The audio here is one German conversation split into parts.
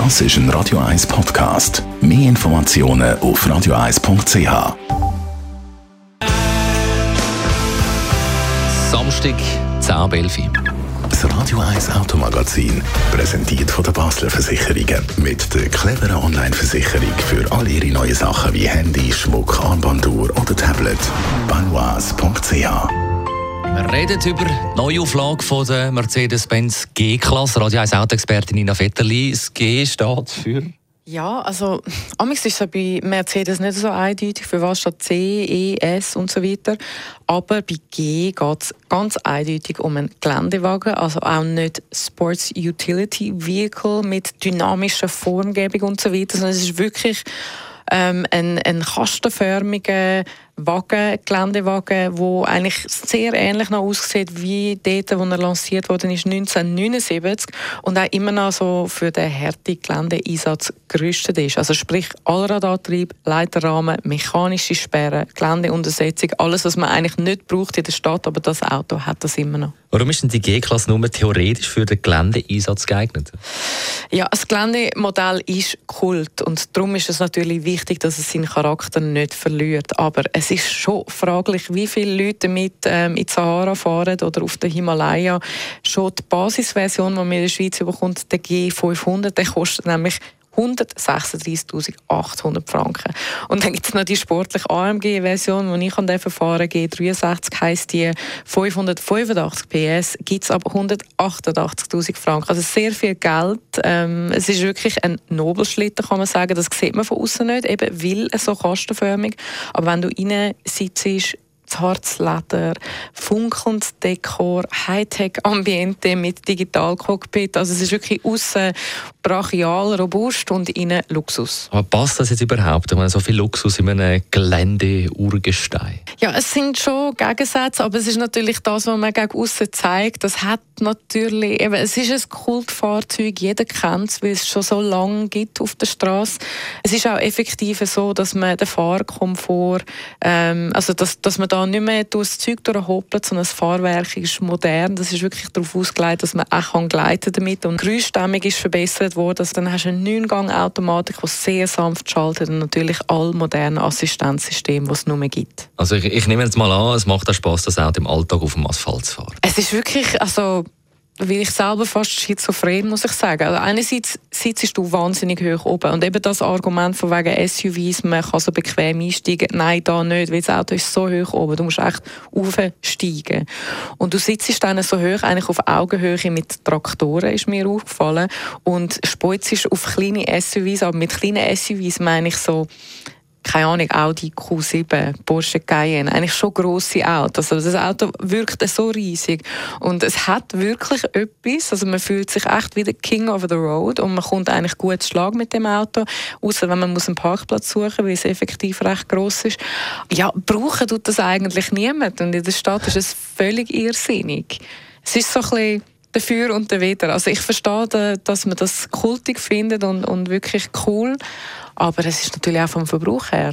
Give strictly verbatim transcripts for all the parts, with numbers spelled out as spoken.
Das ist ein Radio eins Podcast. Mehr Informationen auf radio eins punkt c h. Samstag, zehn Uhr elf. Das Radio eins Automagazin, präsentiert von der Basler Versicherungen. Mit der cleveren Online-Versicherung für all Ihre neuen Sachen wie Handy, Schmuck, Armbanduhr oder Tablet. baloise punkt c h. Wir reden über die Neuauflage von der Mercedes-Benz G-Klasse. Radio eins Autoexpertin Nina Vetterli. Das G steht für? Ja, also amigs ist es bei Mercedes nicht so eindeutig, für was steht C, E, S und so weiter. Aber bei G geht es ganz eindeutig um einen Geländewagen, also auch nicht Sports Utility Vehicle mit dynamischer Formgebung und so weiter, sondern es ist wirklich Ähm, ein, ein kastenförmiger Wagen, Geländewagen, der eigentlich sehr ähnlich noch aussieht wie dort, wo er lanciert wurde, ist neunzehnhundertneunundsiebzig und auch immer noch so für den harten Geländeeinsatz gerüstet ist. Also sprich Allradantrieb, Leiterrahmen, mechanische Sperren, Geländeuntersetzung, alles, was man eigentlich nicht braucht in der Stadt, aber das Auto hat das immer noch. Warum ist denn die G-Klasse nur theoretisch für den Geländeeinsatz geeignet? Ja, das Geländemodell ist Kult und darum ist es natürlich wichtig, dass es seinen Charakter nicht verliert. Aber es ist schon fraglich, wie viele Leute mit ähm, in die Sahara fahren oder auf den Himalaya. Schon die Basisversion, die man in der Schweiz bekommt, der G fünfhundert, der kostet nämlich hundertsechsunddreissig tausend achthundert Franken. Und dann gibt es noch die sportliche A M G-Version, die ich an diesem Verfahren G dreiundsechzig heisst die fünfhundertfünfundachtzig PS, gibt es aber hundertachtundachtzigtausend Franken. Also sehr viel Geld. Ähm, es ist wirklich ein Nobelschlitten, kann man sagen. Das sieht man von außen nicht, eben weil es so kastenförmig. Aber wenn du rein sitzt, das Harzleder, funkelndes Dekor, Hightech-Ambiente mit Digital-Cockpit. Also es ist wirklich aussen brachial, robust und innen Luxus. Aber passt das jetzt überhaupt? Ich meine, so viel Luxus in einem Gelände-Urgestein. Ja, es sind schon Gegensätze, aber es ist natürlich das, was man gegen aussen zeigt. Das hat natürlich, eben, es ist ein Kultfahrzeug, jeder kennt es, weil es schon so lange gibt auf der Straße. Es ist auch effektiv so, dass man den Fahrkomfort, ähm, also dass, dass man da nicht mehr durch das Zeug durchhoppelt, sondern das Fahrwerk ist modern. Das ist wirklich darauf ausgelegt, dass man auch gleiten damit kann. Und Geräuschdämmung ist verbessert worden. Also dann hast du eine neun Gang Automatik, die sehr sanft schaltet und natürlich alle modernen Assistenzsysteme, die es nur mehr gibt. Also ich, ich nehme jetzt mal an, es macht auch Spass, das Auto im Alltag auf dem Asphalt zu fahren. Es ist wirklich, also weil ich selber fast schizophren, muss ich sagen. Also einerseits sitzt du wahnsinnig hoch oben. Und eben das Argument von wegen S U Vs, man kann so bequem einsteigen. Nein, da nicht, weil das Auto ist so hoch oben. Du musst echt aufsteigen. Und du sitzt dann so hoch, eigentlich auf Augenhöhe mit Traktoren, ist mir aufgefallen. Und speuzest auf kleine S U Vs. Aber mit kleinen S U Vs meine ich so, keine Ahnung, Audi Q sieben, Porsche Cayenne, eigentlich schon grosse Autos. Also das Auto wirkt so riesig und es hat wirklich etwas, also man fühlt sich echt wie der King of the Road und man kommt eigentlich gut Schlag mit dem Auto, außer wenn man muss einen Parkplatz suchen muss, weil es effektiv recht gross ist. Ja, brauchen tut das eigentlich niemand und in der Stadt ist es völlig irrsinnig. Es ist so ein bisschen dafür und dawider. Also ich verstehe, dass man das kultig findet und, und wirklich cool, aber es ist natürlich auch vom Verbrauch her.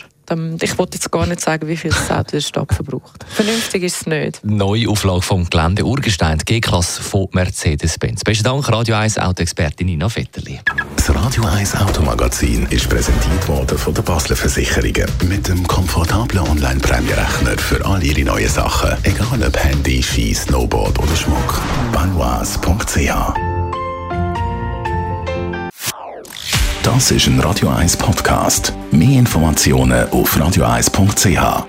Ich wollte jetzt gar nicht sagen, wie viel das Auto in der Stadt verbraucht. Vernünftig ist es nicht. Neue Auflage vom Gelände Urgestein, G-Klasse von Mercedes-Benz. Besten Dank, Radio eins Autoexpertin Nina Vetterli. Das Radio eins Automagazin ist präsentiert worden von der Basler Versicherungen. Mit dem komfortablen Online-Prämierechner für all Ihre neuen Sachen. Egal ob Handy, Ski, Snowboard oder Schmuck. baloise punkt c h. Das ist ein Radio eins Podcast. Mehr Informationen auf radio eins punkt c h.